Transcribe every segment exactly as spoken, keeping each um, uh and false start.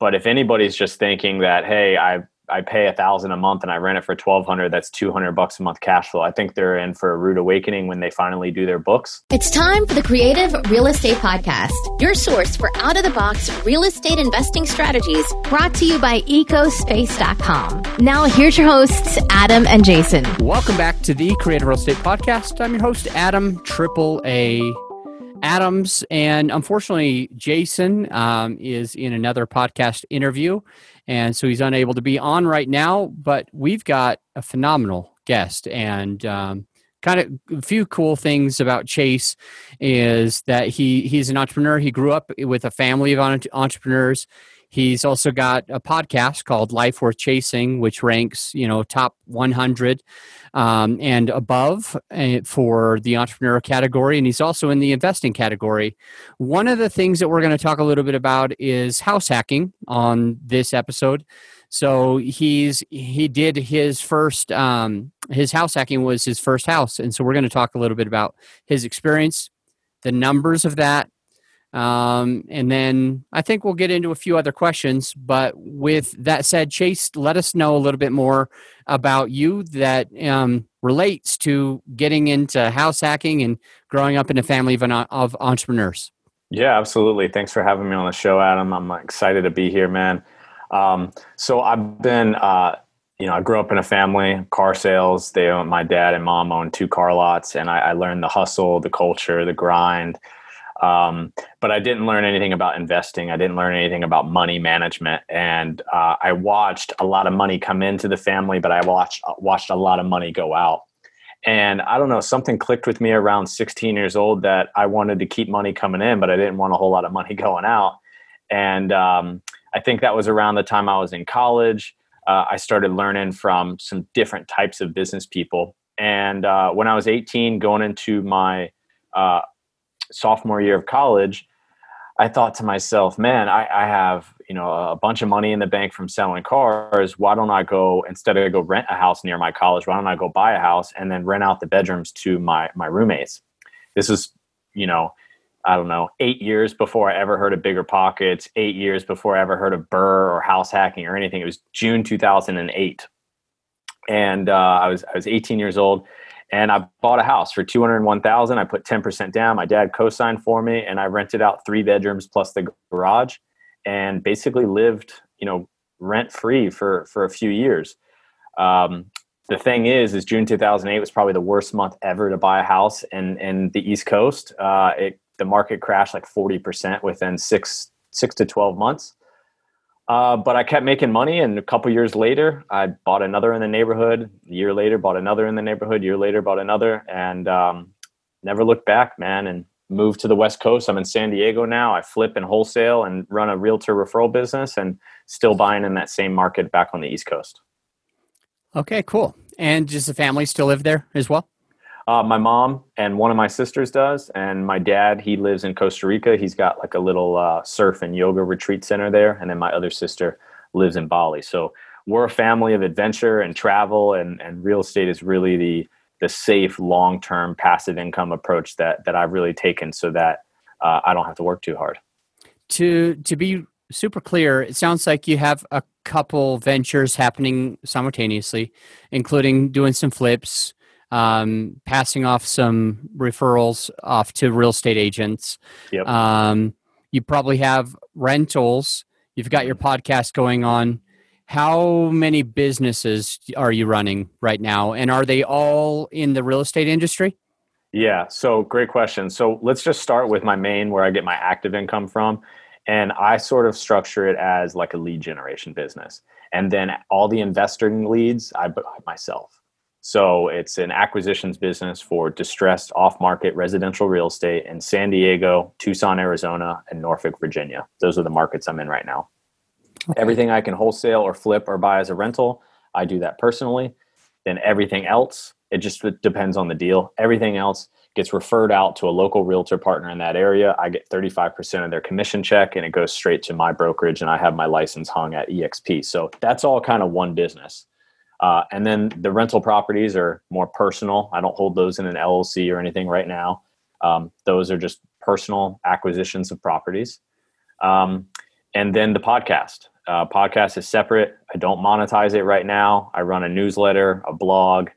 But if anybody's just thinking that, hey, I I pay a thousand a month and I rent it for twelve hundred, that's two hundred bucks a month cash flow. I think they're in for a rude awakening when they finally do their books. It's time for the Creative Real Estate Podcast, your source for out of the box real estate investing strategies, brought to you by ecospace dot com. Now here's your hosts, Adam and Jason. Welcome back to the Creative Real Estate Podcast. I'm your host, Adam, triple A Adams, and unfortunately, Jason um, is in another podcast interview, and so he's unable to be on right now, but we've got a phenomenal guest, and um, kind of a few cool things about Chase is that he he's an entrepreneur. He grew up with a family of entrepreneurs. He's also got a podcast called Life Worth Chasing, which ranks, you know, top one hundred um, and above for the entrepreneur category. And he's also in the investing category. One of the things that we're going to talk a little bit about is house hacking on this episode. So he's he did his first, um, his house hacking was his first house. And so we're going to talk a little bit about his experience, the numbers of that. Um, and then I think we'll get into a few other questions, but with that said, Chase, let us know a little bit more about you that, um, relates to getting into house hacking and growing up in a family of, of entrepreneurs. Yeah, absolutely. Thanks for having me on the show, Adam. I'm excited to be here, man. Um, so I've been, uh, you know, I grew up in a family, car sales. They own, my dad and mom owned two car lots, and I, I learned the hustle, the culture, the grind. Um, but I didn't learn anything about investing. I didn't learn anything about money management. And, uh, I watched a lot of money come into the family, but I watched, watched a lot of money go out. And I don't know, something clicked with me around sixteen years old that I wanted to keep money coming in, but I didn't want a whole lot of money going out. And, um, I think that was around the time I was in college. Uh, I started learning from some different types of business people. And, uh, when I was eighteen, going into my, uh, sophomore year of college, I thought to myself, man, I, I have, you know, a bunch of money in the bank from selling cars. Why don't I go, instead of go rent a house near my college, why don't I go buy a house and then rent out the bedrooms to my, my roommates? This is, you know, I don't know, eight years before I ever heard of BiggerPockets, eight years before I ever heard of Burr or house hacking or anything. It was June, two thousand eight. And, uh, I was, I was eighteen years old. And I bought a house for two hundred one thousand dollars. I put ten percent down. My dad co-signed for me, and I rented out three bedrooms plus the garage, and basically lived, you know, rent free for, for a few years. Um, the thing is, is June two thousand eight was probably the worst month ever to buy a house in, in the East Coast. Uh, it the market crashed like forty percent within six six to twelve months. Uh, but I kept making money, and a couple years later, I bought another in the neighborhood. A year later, bought another in the neighborhood. A year later, bought another, and um, never looked back, man, and moved to the West Coast. I'm in San Diego now. I flip and wholesale and run a realtor referral business, and still buying in that same market back on the East Coast. Okay, cool. And does the family still live there as well? Uh, my mom and one of my sisters does, and my dad, he lives in Costa Rica. He's got like a little uh, surf and yoga retreat center there, and then my other sister lives in Bali. So we're a family of adventure and travel, and, and real estate is really the the safe, long-term, passive income approach that that I've really taken so that uh, I don't have to work too hard. To to be super clear, it sounds like you have a couple ventures happening simultaneously, including doing some flips, Um, passing off some referrals off to real estate agents. Yep. Um, you probably have rentals. You've got your podcast going on. How many businesses are you running right now? And are they all in the real estate industry? Yeah. So great question. So let's just start with my main, where I get my active income from. And I sort of structure it as like a lead generation business. And then all the investing leads, I buy myself. So it's an acquisitions business for distressed off-market residential real estate in San Diego, Tucson, Arizona, and Norfolk, Virginia. Those are the markets I'm in right now. Okay. Everything I can wholesale or flip or buy as a rental, I do that personally. Then everything else, it just depends on the deal. Everything else gets referred out to a local realtor partner in that area. I get thirty-five percent of their commission check, and it goes straight to my brokerage, and I have my license hung at eXp. So that's all kind of one business. Uh, and then the rental properties are more personal. I don't hold those in an L L C or anything right now. Um, those are just personal acquisitions of properties. Um, And then the podcast. Uh, podcast is separate. I don't monetize it right now. I run a newsletter, a blog.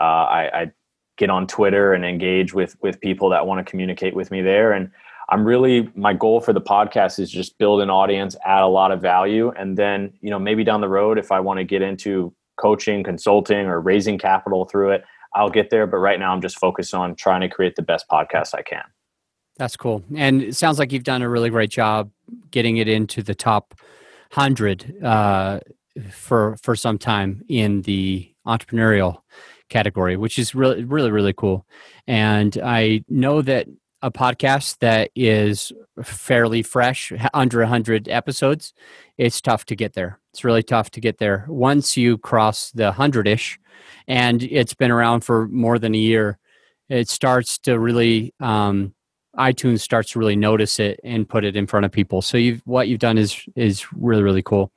Uh, I, I get on Twitter and engage with with people that want to communicate with me there. And I'm really, my goal for the podcast is just build an audience, add a lot of value. And then, you know, maybe down the road, if I want to get into coaching, consulting, or raising capital through it, I'll get there. But right now I'm just focused on trying to create the best podcast I can. That's cool. And it sounds like you've done a really great job getting it into the top one hundred uh, for, for some time in the entrepreneurial category, which is really, really, really cool. And I know that a podcast that is fairly fresh, under one hundred episodes, it's tough to get there. It's really tough to get there. Once you cross the one hundred-ish, and it's been around for more than a year, it starts to really, um, iTunes starts to really notice it and put it in front of people. So you've, what you've done is is really, really cool.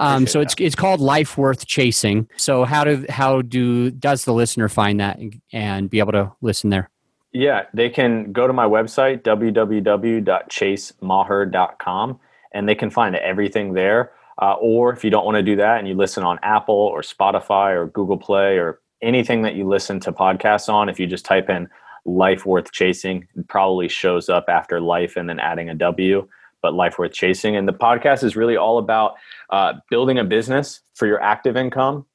Um, so that. it's it's called Life Worth Chasing. So how do how do does the listener find that and, and be able to listen there? Yeah, they can go to my website, w w w dot chase maher dot com, and they can find everything there. Uh, or if you don't want to do that and you listen on Apple or Spotify or Google Play or anything that you listen to podcasts on, if you just type in Life Worth Chasing, it probably shows up after life and then adding a W, but Life Worth Chasing. And the podcast is really all about uh, building a business for your active income,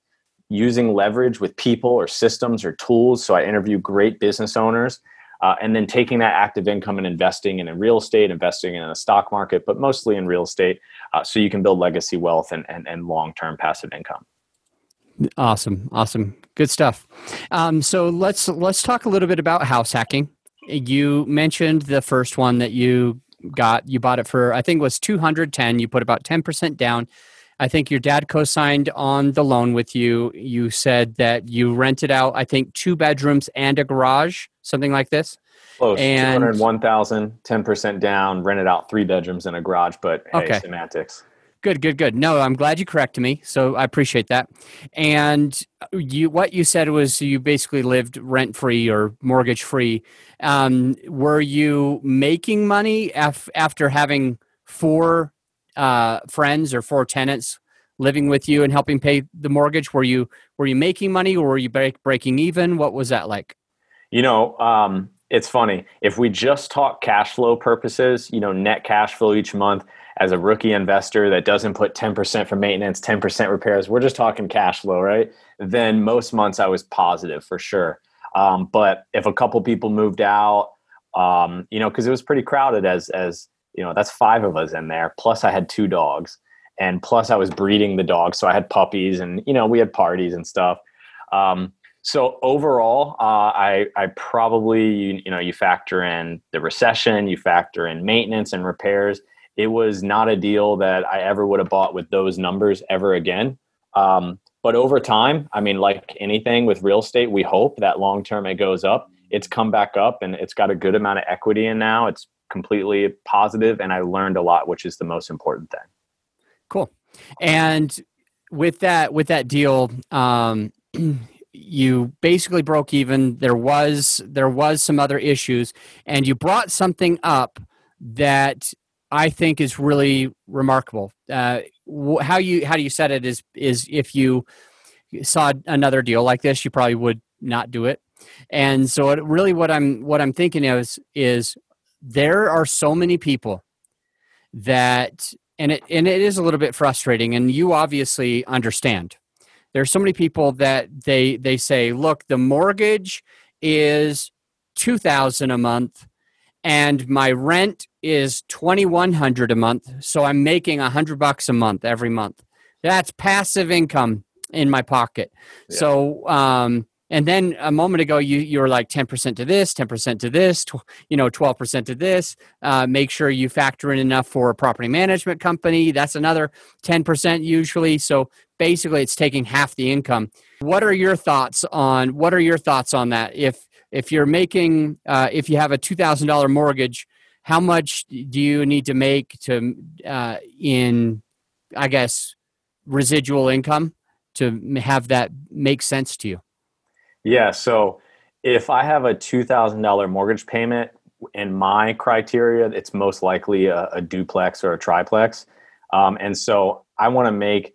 using leverage with people or systems or tools. So I interview great business owners, uh, and then taking that active income and investing in real estate, investing in the stock market, but mostly in real estate, uh, so you can build legacy wealth and, and, and long-term passive income. Awesome. Awesome. Good stuff. Um, so let's, let's talk a little bit about house hacking. You mentioned the first one that you got, you bought it for, I think it was two hundred ten. You put about ten percent down. I think your dad co-signed on the loan with you. You said that you rented out, I think, two bedrooms and a garage, something like this. Close, and two hundred one thousand, ten percent down, rented out three bedrooms and a garage, but okay. Hey, semantics. Good, good, good. No, I'm glad you corrected me. So I appreciate that. And you, what you said was you basically lived rent-free or mortgage-free. Um, were you making money af- after having four uh, friends or four tenants living with you and helping pay the mortgage? Were you were you making money, or were you break- breaking even? What was that like? You know, um, it's funny. If we just talk cash flow purposes, you know, net cash flow each month, as a rookie investor that doesn't put ten percent for maintenance, ten percent repairs, we're just talking cash flow, right? Then most months I was positive for sure. Um, but if a couple people moved out, um, you know, because it was pretty crowded as, as you know, that's five of us in there. Plus I had two dogs, and plus I was breeding the dogs. So I had puppies, and, you know, we had parties and stuff. Um, so overall, uh, I, I probably, you, you know, you factor in the recession, you factor in maintenance and repairs. It was not a deal that I ever would have bought with those numbers ever again. Um, but over time, I mean, like anything with real estate, we hope that long-term it goes up. It's come back up, and it's got a good amount of equity in now. It's completely positive, and I learned a lot, which is the most important thing. Cool. And with that, with that deal, um, you basically broke even. There was, there was some other issues, and you brought something up that I think is really remarkable. Uh, wh- how you how you said it is is if you saw another deal like this, you probably would not do it. And so, it, really, what I'm what I'm thinking is is there are so many people that, and it and it is a little bit frustrating. And you obviously understand. There are so many people that they they say, look, the mortgage is two thousand dollars a month, and my rent is twenty-one hundred dollars a month, so I'm making one hundred bucks a month every month. That's passive income in my pocket. Yeah. So, um, and then a moment ago, you you were like ten percent to this, ten percent to this, tw- you know, twelve percent to this. Uh, make sure you factor in enough for a property management company. That's another ten percent usually. So basically, it's taking half the income. What are your thoughts on what are your thoughts on that? If if you're making, uh, if you have a two thousand dollars mortgage, how much do you need to make to uh, in, I guess, residual income to have that make sense to you? Yeah. So if I have a two thousand dollars mortgage payment, in my criteria, it's most likely a, a duplex or a triplex. Um, and so I want to make,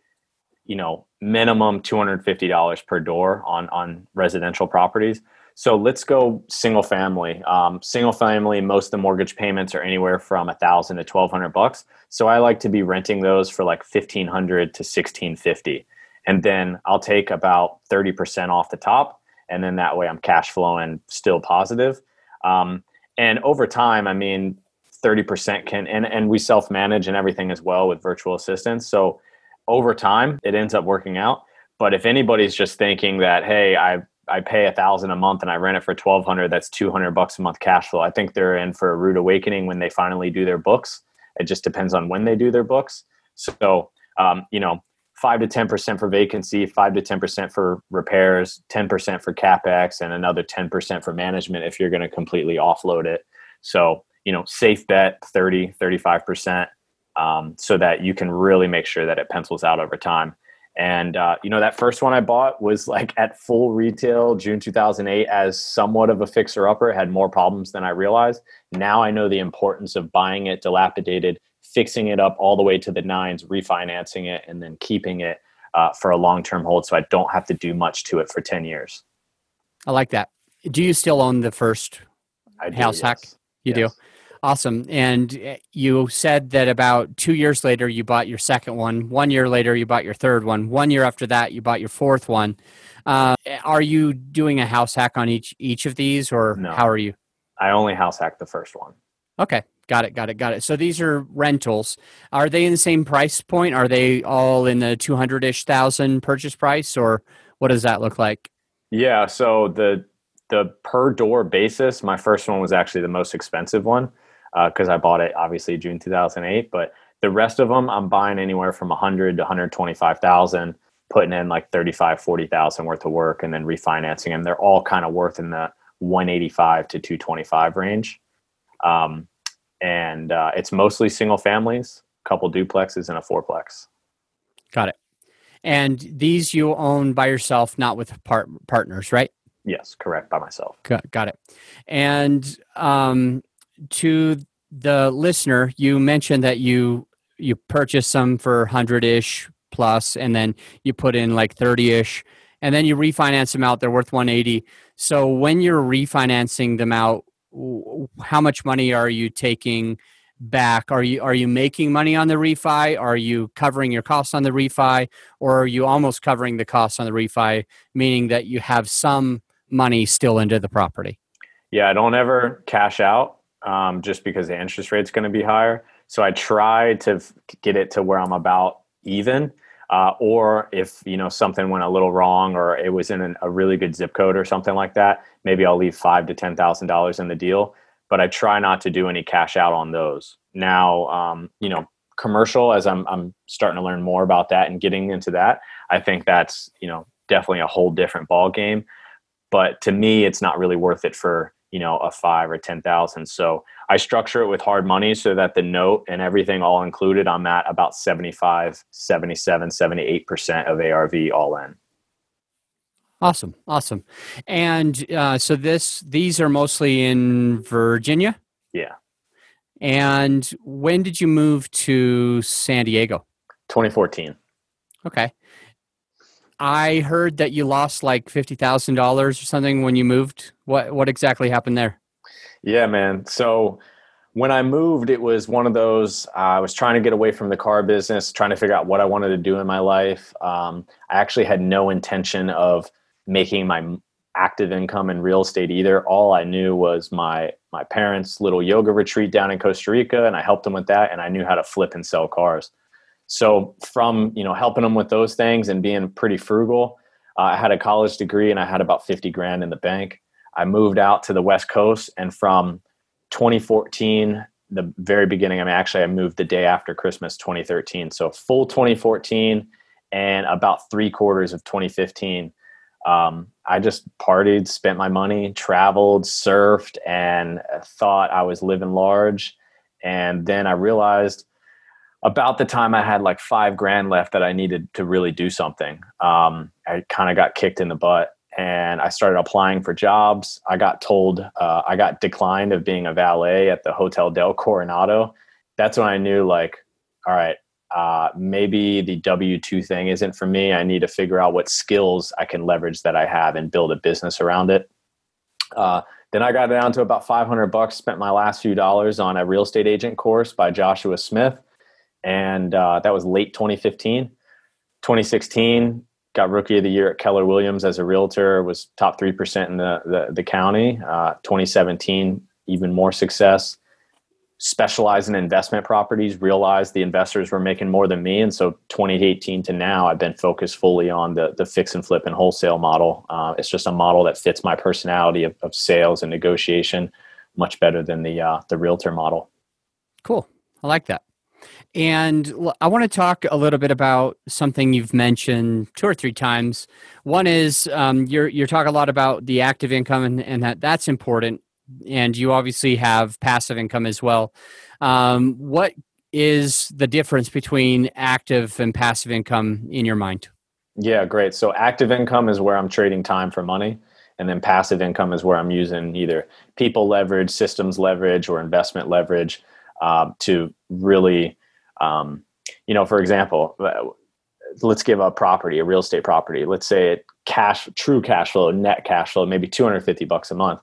you know, minimum two hundred fifty dollars per door on, on residential properties. So let's go single family, um, single family. Most of the mortgage payments are anywhere from a thousand to twelve hundred bucks. So I like to be renting those for like fifteen hundred to sixteen fifty. And then I'll take about thirty percent off the top. And then that way I'm cash flowing still positive. Um, and over time, I mean, thirty percent can, and, and we self-manage and everything as well with virtual assistants. So over time it ends up working out. But if anybody's just thinking that, hey, I, I pay a thousand a month and I rent it for twelve hundred, that's two hundred bucks a month cash flow. I think they're in for a rude awakening when they finally do their books. It just depends on when they do their books. So, um, you know, five to ten percent for vacancy, five to ten percent for repairs, ten percent for CapEx, and another ten percent for management if you're going to completely offload it. So, you know, safe bet, thirty, thirty-five percent, um, so that you can really make sure that it pencils out over time. And, uh, you know, that first one I bought was like at full retail, June two thousand eight, as somewhat of a fixer-upper. It had more problems than I realized. Now I know the importance of buying it dilapidated, fixing it up all the way to the nines, refinancing it, and then keeping it uh, for a long-term hold. So I don't have to do much to it for ten years. I like that. Do you still own the first I do, house yes. hack? You yes. do? Awesome. And you said that about two years later, you bought your second one. One year later, you bought your third one. One year after that, you bought your fourth one. Uh, are you doing a house hack on each each of these, or no, how are you? I only house hack the first one. Okay. Got it. Got it. Got it. So these are rentals. Are they in the same price point? Are they all in the two hundred-ish thousand purchase price, or what does that look like? Yeah. So the the per door basis, my first one was actually the most expensive one, because uh, I bought it obviously June two thousand eight, but the rest of them I'm buying anywhere from one hundred to one hundred twenty-five thousand, putting in like thirty-five, forty thousand worth of work and then refinancing them. They're all kind of worth in the one eighty-five to two twenty-five range. Um, and uh, it's mostly single families, a couple duplexes and a fourplex. Got it. And these you own by yourself, not with par- partners, right? Yes, correct. By myself. Got, got it. And, um, to the listener, you mentioned that you you purchased some for one hundred-ish plus, and then you put in like thirty-ish, and then you refinance them out. They're worth one eighty. So when you're refinancing them out, how much money are you taking back? Are you are you making money on the refi? Are you covering your costs on the refi? Or are you almost covering the costs on the refi, meaning that you have some money still into the property? Yeah, I don't ever cash out. Um, just because the interest rate's going to be higher. So I try to f- get it to where I'm about even, uh, or if, you know, something went a little wrong or it was in an, a really good zip code or something like that, maybe I'll leave five to ten thousand dollars in the deal, but I try not to do any cash out on those. Now, um, you know, commercial, as I'm, I'm starting to learn more about that and getting into that, I think that's, you know, definitely a whole different ball game, but to me, it's not really worth it for, you know, a five or ten thousand. So I structure it with hard money so that the note and everything all included, I'm at about seventy-five, seventy-seven, seventy-eight percent of A R V all in. Awesome. Awesome. And uh, so this, these are mostly in Virginia. Yeah. And when did you move to San Diego? twenty fourteen. Okay. I heard that you lost like fifty thousand dollars or something when you moved. What what exactly happened there? Yeah, man. So when I moved, it was one of those, uh, I was trying to get away from the car business, trying to figure out what I wanted to do in my life. Um, I actually had no intention of making my active income in real estate either. All I knew was my my parents' little yoga retreat down in Costa Rica, and I helped them with that, and I knew how to flip and sell cars. So from, you know, helping them with those things and being pretty frugal, uh, I had a college degree and I had about fifty grand in the bank. I moved out to the West Coast, and from twenty fourteen, the very beginning, I mean, actually I moved the day after Christmas, twenty thirteen. So full twenty fourteen and about three quarters of twenty fifteen. Um, I just partied, spent my money, traveled, surfed, and thought I was living large. And then I realized about the time I had like five grand left that I needed to really do something. Um, I kind of got kicked in the butt and I started applying for jobs. I got told, uh, I got declined of being a valet at the Hotel del Coronado. That's when I knew, like, all right, uh, maybe the W two thing isn't for me. I need to figure out what skills I can leverage that I have and build a business around it. Uh, then I got down to about five hundred bucks, spent my last few dollars on a real estate agent course by Joshua Smith. And uh, that was late twenty fifteen. twenty sixteen, got Rookie of the Year at Keller Williams as a realtor, was top three percent in the, the, the county. Uh, twenty seventeen, even more success. Specialize in investment properties, realized the investors were making more than me. And so twenty eighteen to now, I've been focused fully on the the fix and flip and wholesale model. Uh, it's just a model that fits my personality of, of sales and negotiation much better than the uh, the realtor model. Cool. I like that. And I want to talk a little bit about something you've mentioned two or three times. One is um, you're you're talking a lot about the active income and, and that that's important. And you obviously have passive income as well. Um, what is the difference between active and passive income in your mind? Yeah, great. So active income is where I'm trading time for money. And then passive income is where I'm using either people leverage, systems leverage, or investment leverage. Uh, to really, um, you know, for example, let's give a property, a real estate property. Let's say it cash, true cash flow, net cash flow, maybe two hundred fifty bucks a month.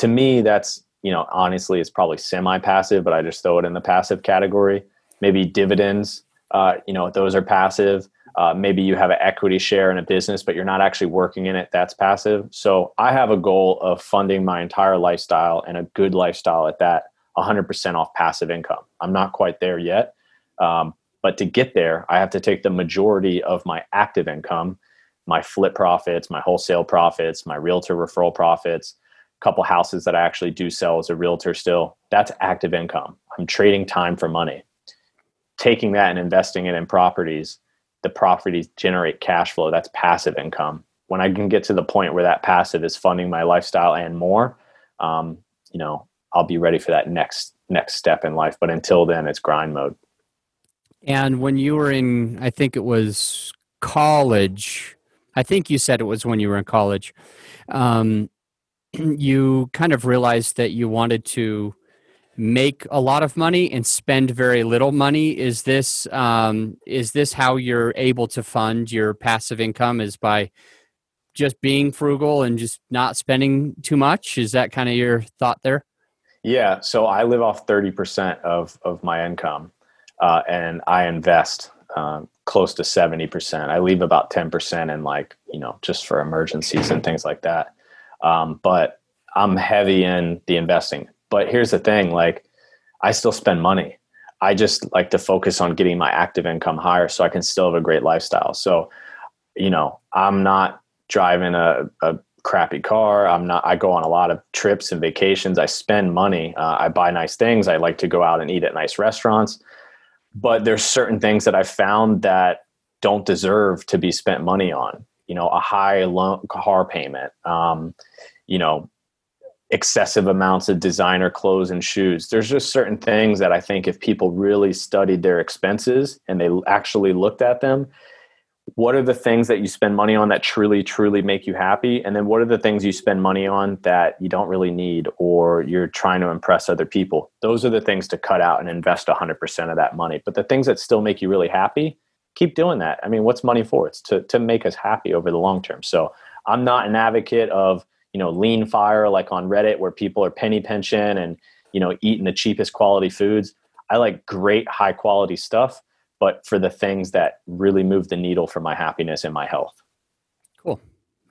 To me, that's, you know, honestly, it's probably semi-passive, but I just throw it in the passive category. Maybe dividends, uh, you know, those are passive. Uh, maybe you have an equity share in a business, but you're not actually working in it. That's passive. So I have a goal of funding my entire lifestyle and a good lifestyle at that. one hundred percent off passive income. I'm not quite there yet. Um, but to get there, I have to take the majority of my active income, my flip profits, my wholesale profits, my realtor referral profits, a couple houses that I actually do sell as a realtor still. That's active income. I'm trading time for money. Taking that and investing it in properties, the properties generate cash flow. That's passive income. When I can get to the point where that passive is funding my lifestyle and more, um, you know, I'll be ready for that next next step in life. But until then, it's grind mode. And when you were in, I think it was college, I think you said it was when you were in college, um, you kind of realized that you wanted to make a lot of money and spend very little money. Is this um, is this how you're able to fund your passive income, is by just being frugal and just not spending too much? Is that kind of your thought there? Yeah. So I live off thirty percent of, of my income, uh, and I invest uh, close to seventy percent. I leave about ten percent in, like, you know, just for emergencies and things like that. Um, but I'm heavy in the investing. But here's the thing, like, I still spend money. I just like to focus on getting my active income higher so I can still have a great lifestyle. So, you know, I'm not driving a, a crappy car. I'm not, I go on a lot of trips and vacations. I spend money. Uh, I buy nice things. I like to go out and eat at nice restaurants, but there's certain things that I found that don't deserve to be spent money on, you know, a high loan car payment, um, you know, excessive amounts of designer clothes and shoes. There's just certain things that I think if people really studied their expenses and they actually looked at them, what are the things that you spend money on that truly, truly make you happy? And then what are the things you spend money on that you don't really need, or you're trying to impress other people? Those are the things to cut out and invest one hundred percent of that money. But the things that still make you really happy, keep doing that. I mean, what's money for? It's to, to make us happy over the long term. So I'm not an advocate of, you know, lean fire, like on Reddit, where people are penny pinching and, you know, eating the cheapest quality foods. I like great high quality stuff, but for the things that really move the needle for my happiness and my health. Cool.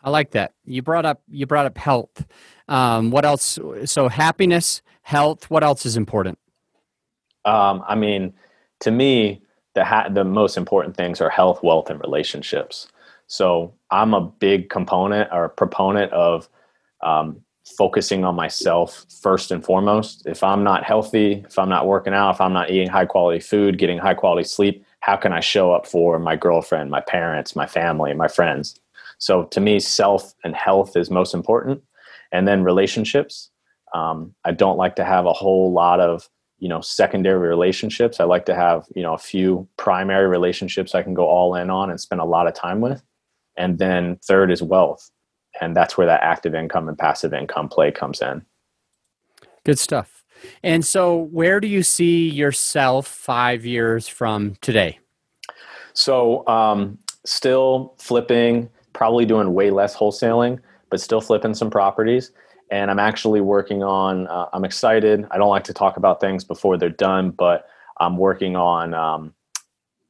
I like that. You brought up, you brought up health. Um, what else? So happiness, health, what else is important? Um, I mean, to me, the ha- the most important things are health, wealth, and relationships. So I'm a big component or proponent of um, focusing on myself first and foremost. If I'm not healthy, if I'm not working out, if I'm not eating high quality food, getting high quality sleep, how can I show up for my girlfriend, my parents, my family, my friends? So to me, self and health is most important. And then relationships. Um, I don't like to have a whole lot of, you know, secondary relationships. I like to have, you know, a few primary relationships I can go all in on and spend a lot of time with. And then third is wealth. And that's where that active income and passive income play comes in. Good stuff. And so where do you see yourself five years from today? So um, still flipping, probably doing way less wholesaling, but still flipping some properties. And I'm actually working on, uh, I'm excited. I don't like to talk about things before they're done, but I'm working on um,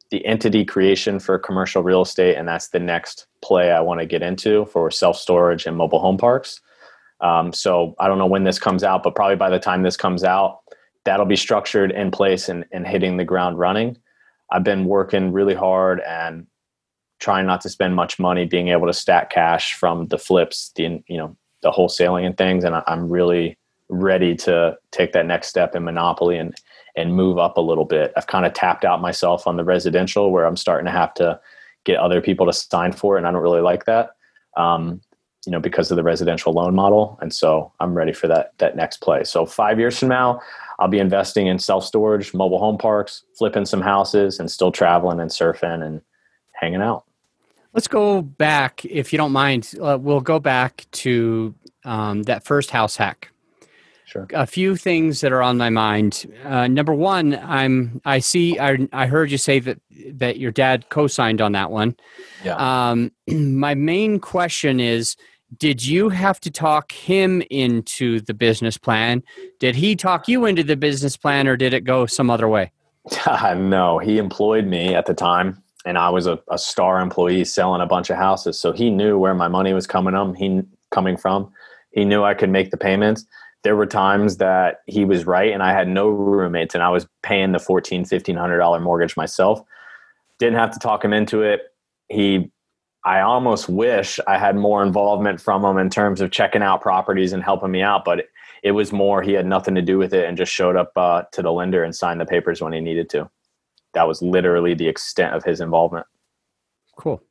the entity creation for commercial real estate. And that's the next play I want to get into for self-storage and mobile home parks. Um, so I don't know when this comes out, but probably by the time this comes out, that'll be structured in place and, and hitting the ground running. I've been working really hard and trying not to spend much money, being able to stack cash from the flips, the, you know, the wholesaling and things. And I'm really ready to take that next step in Monopoly and, and move up a little bit. I've kind of tapped out myself on the residential where I'm starting to have to get other people to sign for it. And I don't really like that, um, you know, because of the residential loan model. And so I'm ready for that, that next play. So five years from now, I'll be investing in self-storage, mobile home parks, flipping some houses, and still traveling and surfing and hanging out. Let's go back, if you don't mind. Uh, we'll go back to um, that first house hack. Sure. A few things that are on my mind. Uh, number one, I'm I see I I heard you say that that your dad co-signed on that one. Yeah. Um, my main question is, did you have to talk him into the business plan? Did he talk you into the business plan, or did it go some other way? No, he employed me at the time, and I was a, a star employee selling a bunch of houses. So he knew where my money was coming from. He coming from. He knew I could make the payments. There were times that he was right, and I had no roommates, and I was paying the fourteen hundred dollars, fifteen hundred dollars mortgage myself. Didn't have to talk him into it. He I almost wish I had more involvement from him in terms of checking out properties and helping me out, but it was more he had nothing to do with it and just showed up uh, to the lender and signed the papers when he needed to. That was literally the extent of his involvement. Cool.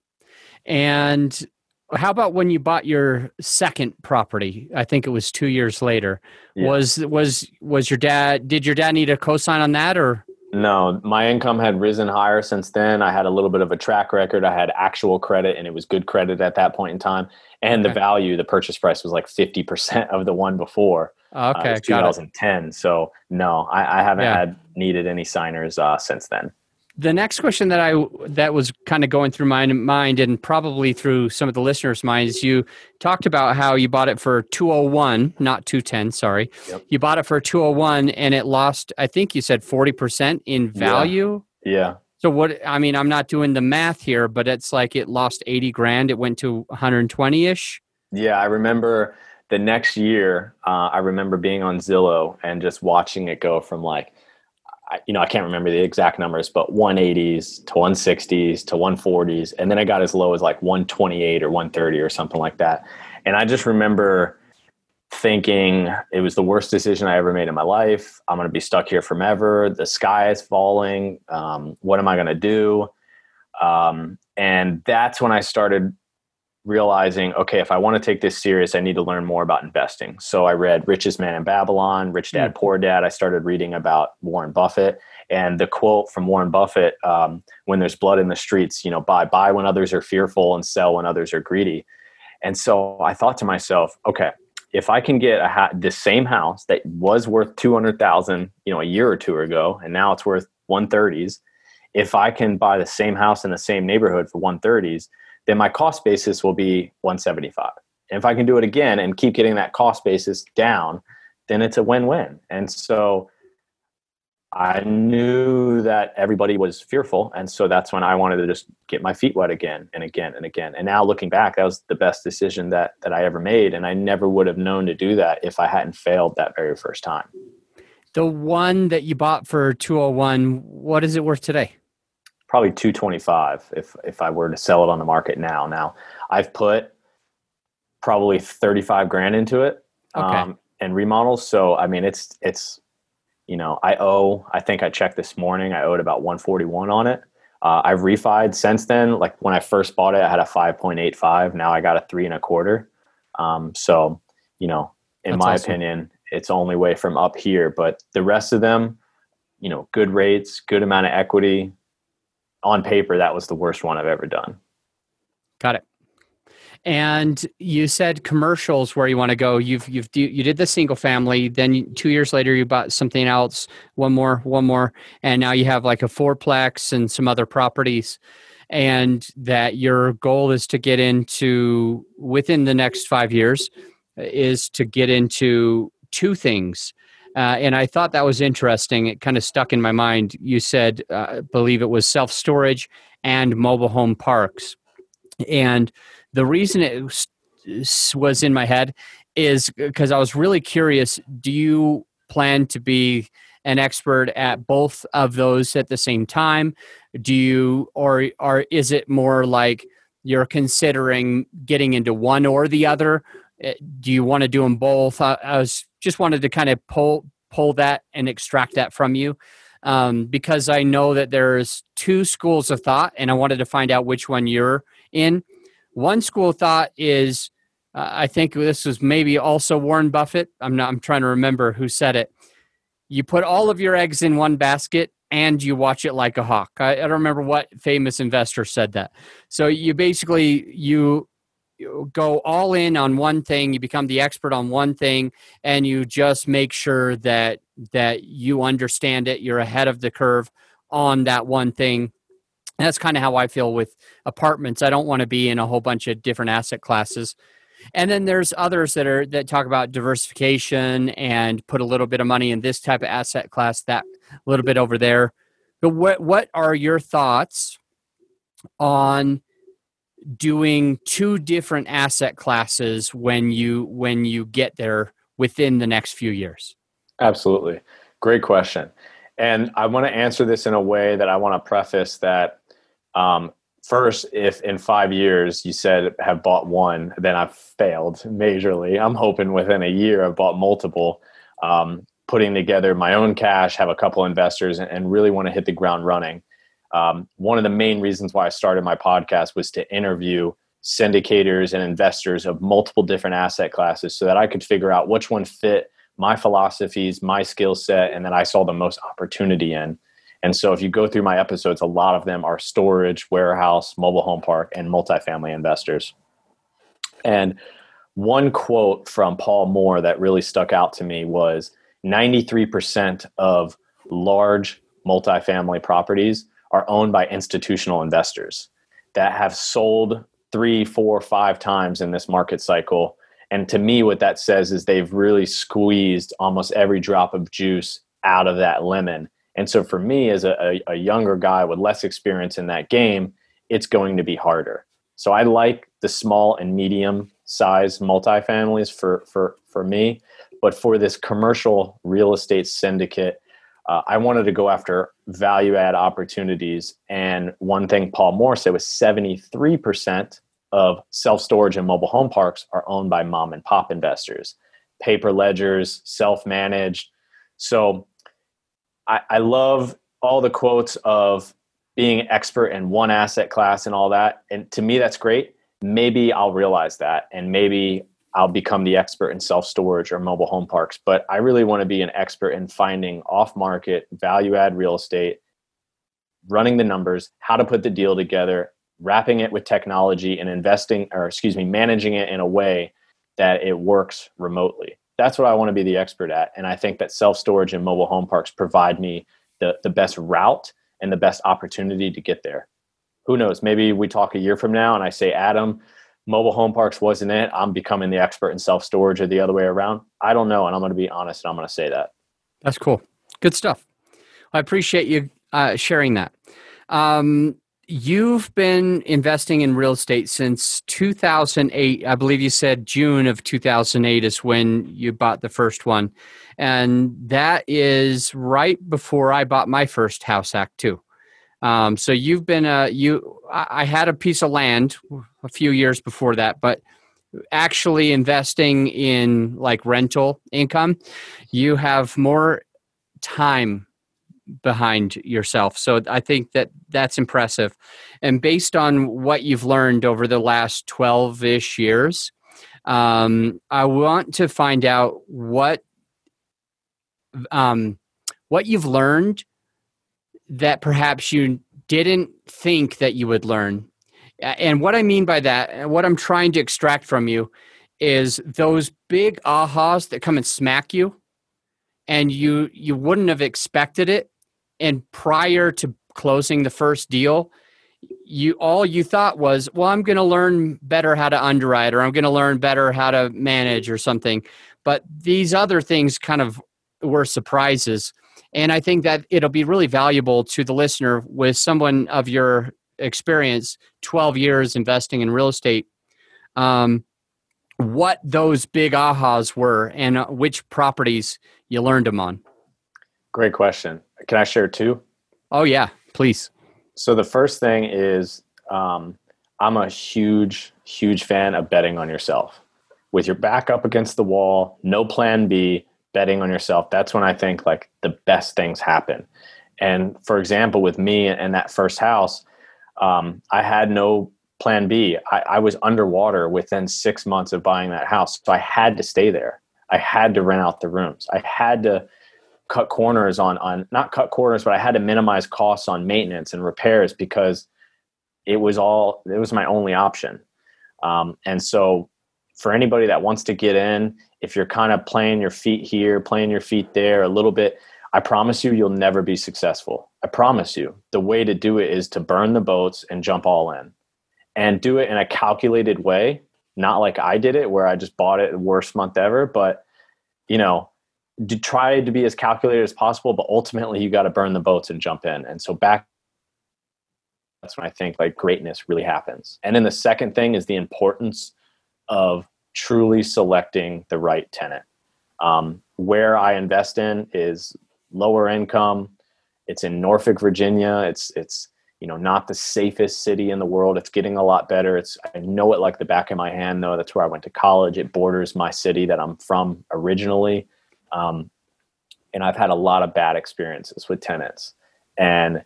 And how about when you bought your second property? I think it was two years later. Yeah. Was was was your dad? Did your dad need a cosign on that, or? No, my income had risen higher since then. I had a little bit of a track record. I had actual credit, and it was good credit at that point in time. And okay. The value, the purchase price was like fifty percent of the one before. Okay, uh, it was two thousand ten. It. So no, I, I haven't yeah. had needed any signers uh, since then. The next question that I that was kind of going through my mind, and probably through some of the listeners' minds, you talked about how you bought it for two oh one, not two ten, sorry. Yep. You bought it for two oh one, and it lost, I think you said forty percent in value. Yeah. yeah. So what, I mean, I'm not doing the math here, but it's like it lost eighty grand. It went to one twenty-ish. Yeah, I remember the next year, uh, I remember being on Zillow and just watching it go from like, you know, I can't remember the exact numbers, but one eighties to one sixties to one forties. And then I got as low as like one twenty-eight or one thirty or something like that. And I just remember thinking it was the worst decision I ever made in my life. I'm going to be stuck here forever. The sky is falling. Um, what am I going to do? Um, and that's when I started realizing, okay, if I want to take this serious, I need to learn more about investing. So I read Richest Man in Babylon, Rich Dad, mm. Poor Dad. I started reading about Warren Buffett, and the quote from Warren Buffett, um, when there's blood in the streets, you know, buy, buy when others are fearful and sell when others are greedy. And so I thought to myself, okay, if I can get a ha- this same house that was worth two hundred thousand, you know, a year or two ago, and now it's worth one thirties. If I can buy the same house in the same neighborhood for one thirties, then my cost basis will be one seventy-five. And if I can do it again and keep getting that cost basis down, then it's a win-win. And so I knew that everybody was fearful. And so that's when I wanted to just get my feet wet again and again and again. And now looking back, that was the best decision that that I ever made. And I never would have known to do that if I hadn't failed that very first time. The one that you bought for two oh one, what is it worth today? Probably two twenty-five if if I were to sell it on the market now. Now I've put probably thirty-five grand into it, okay. um, and remodels. So I mean, it's it's you know I owe. I think I checked this morning. I owed about one forty-one on it. Uh, I've refied since then. Like when I first bought it, I had a five point eight five. Now I got a three and a quarter. Um, so you know, in That's my awesome. opinion, it's only way from up here. But the rest of them, you know, good rates, good amount of equity. On paper, that was the worst one I've ever done. Got it. And you said commercials where you want to go. You've you've you did the single family. Then two years later, you bought something else. One more, one more, and now you have like a fourplex and some other properties. And that your goal is to get into within the next five years is to get into two things. Uh, and I thought that was interesting. It kind of stuck in my mind. You said, uh, I believe it was self-storage and mobile home parks. And the reason it was in my head is because I was really curious, do you plan to be an expert at both of those at the same time? Do you, or, or is it more like you're considering getting into one or the other? Do you want to do them both? I, I was just wanted to kind of pull, pull that and extract that from you. Um, because I know that there's two schools of thought and I wanted to find out which one you're in. One school of thought is, uh, I think this was maybe also Warren Buffett. I'm not, I'm trying to remember who said it. You put all of your eggs in one basket and you watch it like a hawk. I, I don't remember what famous investor said that. So you basically, you, you go all in on one thing, you become the expert on one thing, and you just make sure that that you understand it, you're ahead of the curve on that one thing. And that's kind of how I feel with apartments. I don't want to be in a whole bunch of different asset classes. And then there's others that are that talk about diversification and put a little bit of money in this type of asset class, that a little bit over there. But what what are your thoughts on doing two different asset classes when you when you get there within the next few years? Absolutely. Great question. And I want to answer this in a way that I want to preface that um, first, if in five years you said have bought one, then I've failed majorly. I'm hoping within a year I've bought multiple, um, putting together my own cash, have a couple investors, and, and really want to hit the ground running. Um, one of the main reasons why I started my podcast was to interview syndicators and investors of multiple different asset classes so that I could figure out which one fit my philosophies, my skill set, and that I saw the most opportunity in. And so if you go through my episodes, a lot of them are storage, warehouse, mobile home park, and multifamily investors. And one quote from Paul Moore that really stuck out to me was ninety-three percent of large multifamily properties are owned by institutional investors that have sold three, four, five times in this market cycle. And to me, what that says is they've really squeezed almost every drop of juice out of that lemon. And so for me, as a, a younger guy with less experience in that game, it's going to be harder. So I like the small and medium size multifamilies for, for, for me. But for this commercial real estate syndicate, uh, I wanted to go after value add opportunities. And one thing Paul Moore said was seventy-three percent of self-storage and mobile home parks are owned by mom and pop investors, paper ledgers, self-managed. So I, I love all the quotes of being an expert in one asset class and all that. And to me, that's great. Maybe I'll realize that and maybe I'll become the expert in self-storage or mobile home parks. But I really want to be an expert in finding off-market value-add real estate, running the numbers, how to put the deal together, wrapping it with technology and investing, or excuse me, managing it in a way that it works remotely. That's what I want to be the expert at. And I think that self-storage and mobile home parks provide me the, the best route and the best opportunity to get there. Who knows? Maybe we talk a year from now and I say, Adam, mobile home parks wasn't it. I'm becoming the expert in self-storage or the other way around. I don't know. And I'm going to be honest and I'm going to say that. That's cool. Good stuff. I appreciate you uh, sharing that. Um, You've been investing in real estate since two thousand eight. I believe you said June of two thousand eight is when you bought the first one. And that is right before I bought my first house act too. Um, so you've been a, you, I had a piece of land a few years before that, but actually investing in like rental income, you have more time behind yourself. So I think that that's impressive. And based on what you've learned over the last twelve-ish years, um, I want to find out what um, what you've learned that perhaps you didn't think that you would learn And what I mean by that, and what I'm trying to extract from you, is those big ahas that come and smack you, and you you wouldn't have expected it. And prior to closing the first deal, you all you thought was, well, I'm going to learn better how to underwrite, or I'm going to learn better how to manage or something. But these other things kind of were surprises. And I think that it'll be really valuable to the listener with someone of your experience, twelve years investing in real estate, um, what those big ahas were and which properties you learned them on. Great question. Can I share two? Oh, yeah, please. So the first thing is um, I'm a huge, huge fan of betting on yourself. With your back up against the wall, no plan B, betting on yourself, that's when I think like the best things happen. And for example, with me and that first house, um, I had no plan B. I, I was underwater within six months of buying that house. So I had to stay there. I had to rent out the rooms. I had to cut corners on, on not cut corners, but I had to minimize costs on maintenance and repairs because it was all, it was my only option. Um, and so for anybody that wants to get in, if you're kind of playing your feet here, playing your feet there a little bit, I promise you, you'll never be successful. I promise you. The way to do it is to burn the boats and jump all in and do it in a calculated way. Not like I did it where I just bought it the worst month ever, but you know, to try to be as calculated as possible, but ultimately you got to burn the boats and jump in. And so back, that's when I think like greatness really happens. And then the second thing is the importance of truly selecting the right tenant. Um, where I invest in is lower income. It's in Norfolk, Virginia. It's, it's, you know, not the safest city in the world. It's getting a lot better. It's, I know it like the back of my hand though. That's where I went to college. It borders my city that I'm from originally. Um, and I've had a lot of bad experiences with tenants, and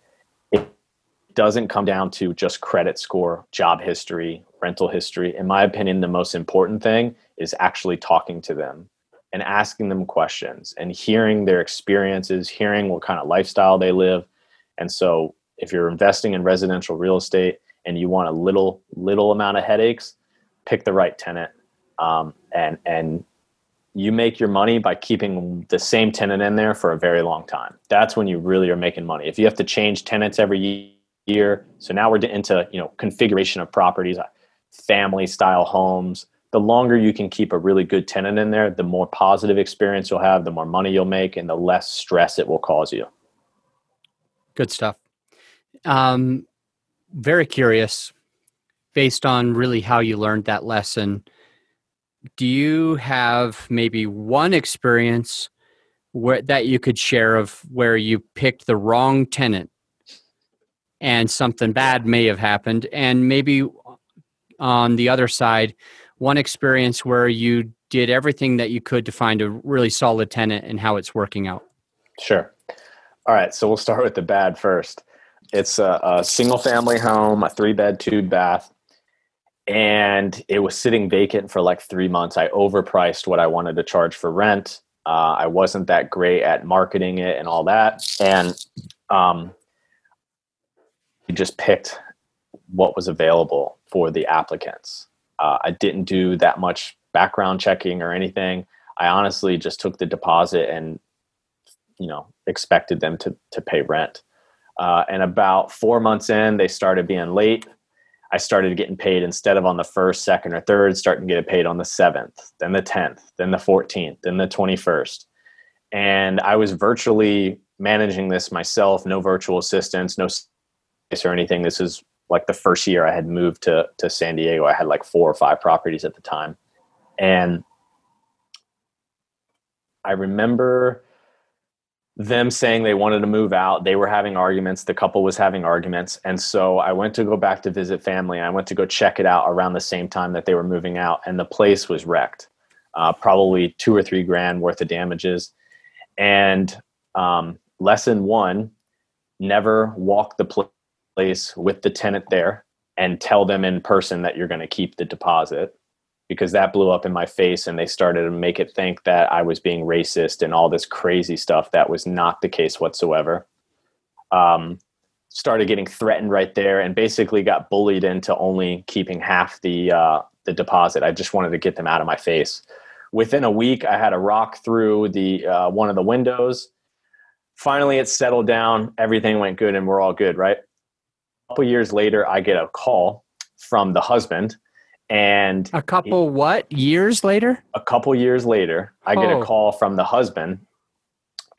it doesn't come down to just credit score, job history, rental history. In my opinion, the most important thing is actually talking to them and asking them questions and hearing their experiences, hearing what kind of lifestyle they live. And so if you're investing in residential real estate and you want a little, little amount of headaches, pick the right tenant. Um, and, and, You make your money by keeping the same tenant in there for a very long time. That's when you really are making money. If you have to change tenants every year, so now we're into, you know, configuration of properties, family style homes. The longer you can keep a really good tenant in there, the more positive experience you'll have, the more money you'll make, and the less stress it will cause you. Good stuff. Um, very curious, based on really how you learned that lesson. Do you have maybe one experience where, that you could share of where you picked the wrong tenant and something bad may have happened? And maybe on the other side, one experience where you did everything that you could to find a really solid tenant and how it's working out? Sure. All right. So we'll start with the bad first. It's a, a single family home, a three bed, two bath. And it was sitting vacant for like three months. I overpriced what I wanted to charge for rent. Uh, I wasn't that great at marketing it and all that. And um, I just picked what was available for the applicants. Uh, I didn't do that much background checking or anything. I honestly just took the deposit and, you know, expected them to, to pay rent. Uh, and about four months in, they started being late. I started getting paid instead of on the first, second, or third, starting to get paid on the seventh, then the tenth, then the fourteenth, then the twenty-first. And I was virtually managing this myself, no virtual assistants, no space or anything. This is like the first year I had moved to, to San Diego. I had like four or five properties at the time. And I remember them saying they wanted to move out. They were having arguments. The couple was having arguments. And so I went to go back to visit family. And I went to go check it out around the same time that they were moving out. And the place was wrecked, uh, probably two or three grand worth of damages. And um, lesson one, never walk the place with the tenant there and tell them in person that you're going to keep the deposit, because that blew up in my face and they started to make it think that I was being racist and all this crazy stuff that was not the case whatsoever. Um, started getting threatened right there and basically got bullied into only keeping half the uh, the deposit. I just wanted to get them out of my face. Within a week, I had a rock through the uh, one of the windows. Finally, it settled down. Everything went good and we're all good, right? A couple years later, I get a call from the husband. And a couple he, what years later? A couple years later, I oh. get a call from the husband,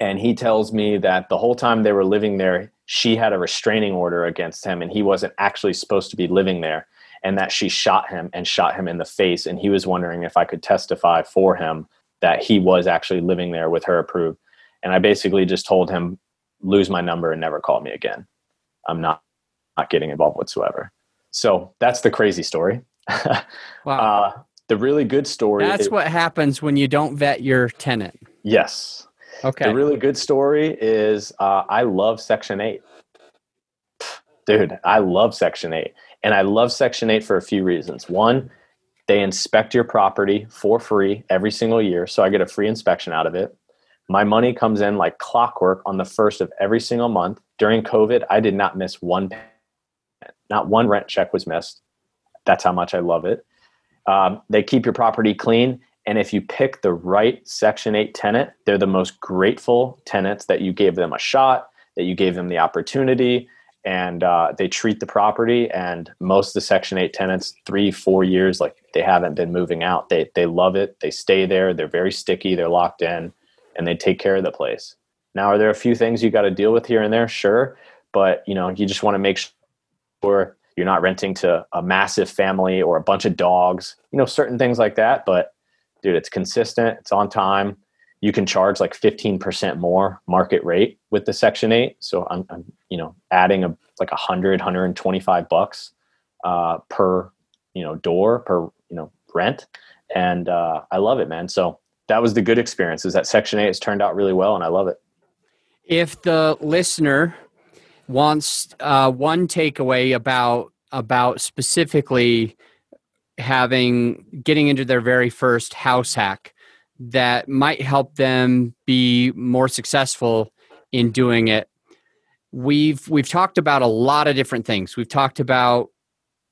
and he tells me that the whole time they were living there, she had a restraining order against him and he wasn't actually supposed to be living there, and that she shot him and shot him in the face. And he was wondering if I could testify for him that he was actually living there with her approved. And I basically just told him, lose my number and never call me again. I'm not, not getting involved whatsoever. So that's the crazy story. Wow. Uh, the really good story. That's is, what happens when you don't vet your tenant. Yes. Okay. The really good story is uh, I love Section eight. Dude, I love Section eight. And I love Section eight for a few reasons. One, they inspect your property for free every single year. So I get a free inspection out of it. My money comes in like clockwork on the first of every single month. During COVID, I did not miss one payment. Not one rent check was missed. That's how much I love it. Um, they keep your property clean. And if you pick the right Section eight tenant, they're the most grateful tenants that you gave them a shot, that you gave them the opportunity, and uh, they treat the property. And most of the Section eight tenants, three, four years, like they haven't been moving out. They they love it. They stay there. They're very sticky. They're locked in, and they take care of the place. Now, are there a few things you got to deal with here and there? Sure. But, you know, you just want to make sure you're not renting to a massive family or a bunch of dogs, you know, certain things like that. But dude, it's consistent. It's on time. You can charge like fifteen percent more market rate with the Section eight. So I'm, I'm you know, adding a, like one hundred, one twenty-five bucks uh, per, you know, door, per, you know, rent. And uh, I love it, man. So that was the good experience, is that Section eight has turned out really well. And I love it. If the listener wants uh, one takeaway about about specifically having getting into their very first house hack that might help them be more successful in doing it, we've we've talked about a lot of different things. We've talked about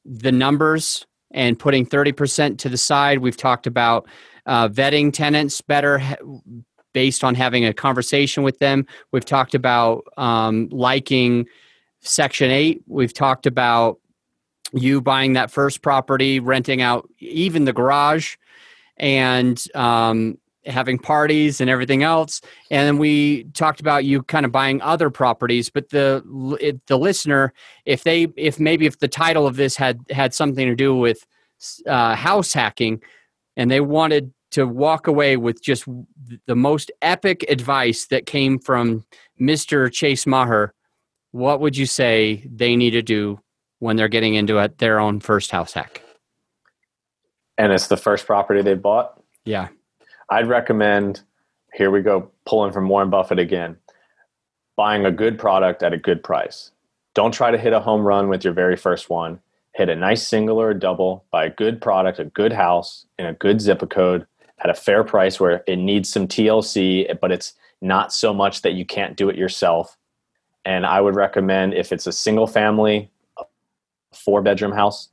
the numbers and putting thirty percent to the side. We've talked about uh, vetting tenants better, based on having a conversation with them. We've talked about um, liking Section eight. We've talked about you buying that first property, renting out even the garage, and um, having parties and everything else. And then we talked about you kind of buying other properties. But the it, the listener, if they if maybe if the title of this had had something to do with uh, house hacking, and they wanted to walk away with just the most epic advice that came from Mister Chase Maher, what would you say they need to do when they're getting into a, their own first house hack? And it's the first property they bought? Yeah. I'd recommend, here we go, pulling from Warren Buffett again, buying a good product at a good price. Don't try to hit a home run with your very first one. Hit a nice single or a double, buy a good product, a good house, in a good zip code, at a fair price where it needs some T L C, but it's not so much that you can't do it yourself. And I would recommend, if it's a single family, a four bedroom house,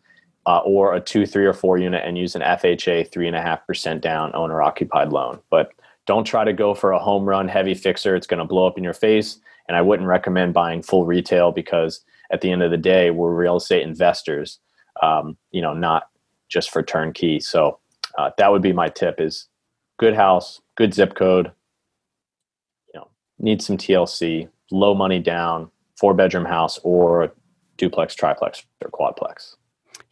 uh, or a two, three or four unit, and use an F H A three and a half percent down owner occupied loan. But don't try to go for a home run heavy fixer. It's going to blow up in your face. And I wouldn't recommend buying full retail, because at the end of the day, we're real estate investors, um, you know, not just for turnkey. So Uh, that would be my tip, is good house, good zip code, you know, need some T L C, low money down, four bedroom house or duplex, triplex or quadplex.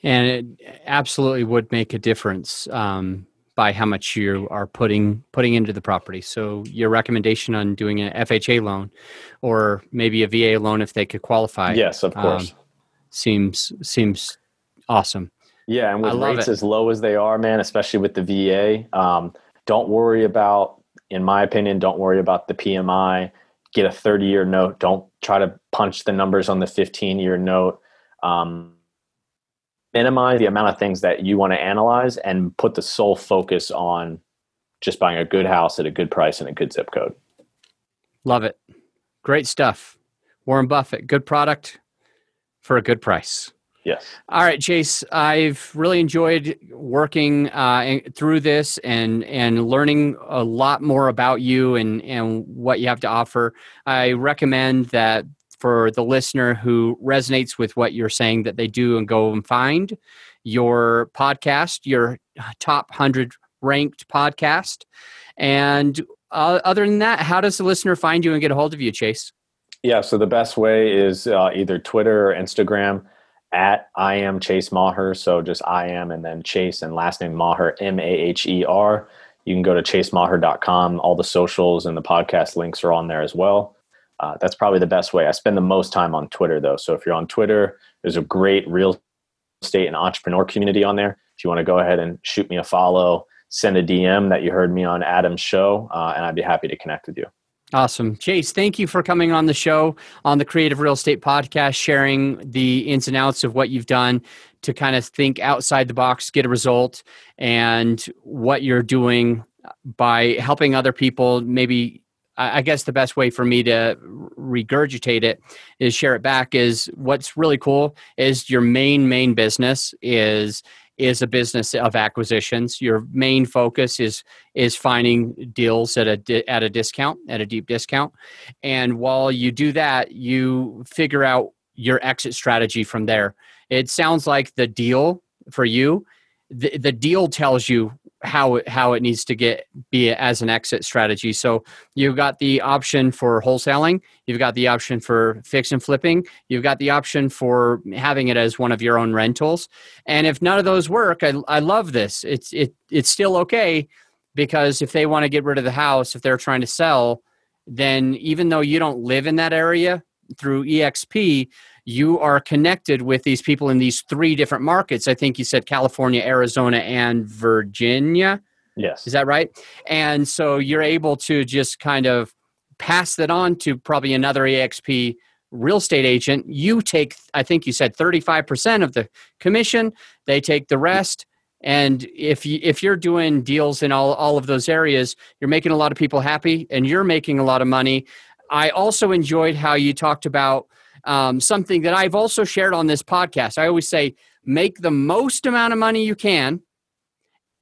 And it absolutely would make a difference um, by how much you are putting, putting into the property. So your recommendation on doing an F H A loan or maybe a V A loan, if they could qualify. Yes, of course. Um, seems, seems awesome. Yeah, and with rates it. as low as they are, man, especially with the V A, um, don't worry about, in my opinion, don't worry about the P M I. Get a thirty-year note. Don't try to punch the numbers on the fifteen-year note. Um, minimize the amount of things that you want to analyze and put the sole focus on just buying a good house at a good price and a good zip code. Love it. Great stuff. Warren Buffett, good product, for a good price. Yes. All right, Chase, I've really enjoyed working uh, through this and, and learning a lot more about you and, and what you have to offer. I recommend that for the listener who resonates with what you're saying that they do and go and find your podcast, your top one hundred ranked podcast. And uh, other than that, how does the listener find you and get a hold of you, Chase? Yeah, so the best way is uh, either Twitter or Instagram. At I am Chase Maher, so just I am and then Chase and last name Maher, M A H E R. You can go to chase maher dot com. All the socials and the podcast links are on there as well. Uh, that's probably the best way. I spend the most time on Twitter, though. So if you're on Twitter, there's a great real estate and entrepreneur community on there. If you want to go ahead and shoot me a follow, send a D M that you heard me on Adam's show, uh, and I'd be happy to connect with you. Awesome. Chase, thank you for coming on the show on the Creative Real Estate Podcast, sharing the ins and outs of what you've done to kind of think outside the box, get a result, and what you're doing by helping other people. Maybe, I guess the best way for me to regurgitate it is share it back is what's really cool is your main, main business is is a business of acquisitions. Your main focus is is finding deals at a di- at a discount, at a deep discount. And while you do that, you figure out your exit strategy from there. It sounds like the deal for you, the, the deal tells you how it, how it needs to get be as an exit strategy. So you've got the option for wholesaling, you've got the option for fix and flipping, you've got the option for having it as one of your own rentals. And if none of those work, I, I love this. It's it it's still okay, because if they want to get rid of the house, if they're trying to sell, then even though you don't live in that area, through eXp, you are connected with these people in these three different markets. I think you said California, Arizona, and Virginia. Yes. Is that right? And so you're able to just kind of pass that on to probably another eXp real estate agent. You take, I think you said thirty-five percent of the commission. They take the rest. And if you, if you're doing deals in all, all of those areas, you're making a lot of people happy and you're making a lot of money. I also enjoyed how you talked about um, something that I've also shared on this podcast. I always say, make the most amount of money you can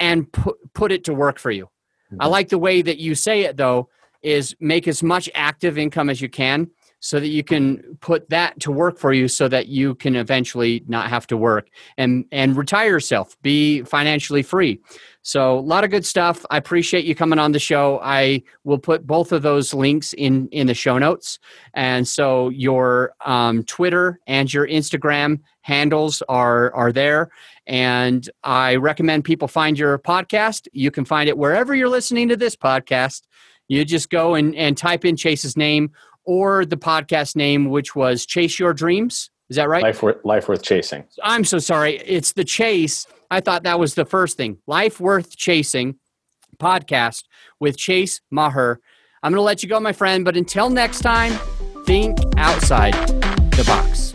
and pu- put it to work for you. Mm-hmm. I like the way that you say it, though, is make as much active income as you can so that you can put that to work for you so that you can eventually not have to work and, and retire yourself, be financially free. So a lot of good stuff. I appreciate you coming on the show. I will put both of those links in, in the show notes. And so your um, Twitter and your Instagram handles are, are there. And I recommend people find your podcast. You can find it wherever you're listening to this podcast. You just go and, and type in Chase's name or the podcast name, which was Chase Your Dreams. Is that right? Life Worth, Life Worth Chasing. I'm so sorry. It's the Chase. I thought that was the first thing. Life Worth Chasing podcast with Chase Maher. I'm going to let you go, my friend. But until next time, think outside the box.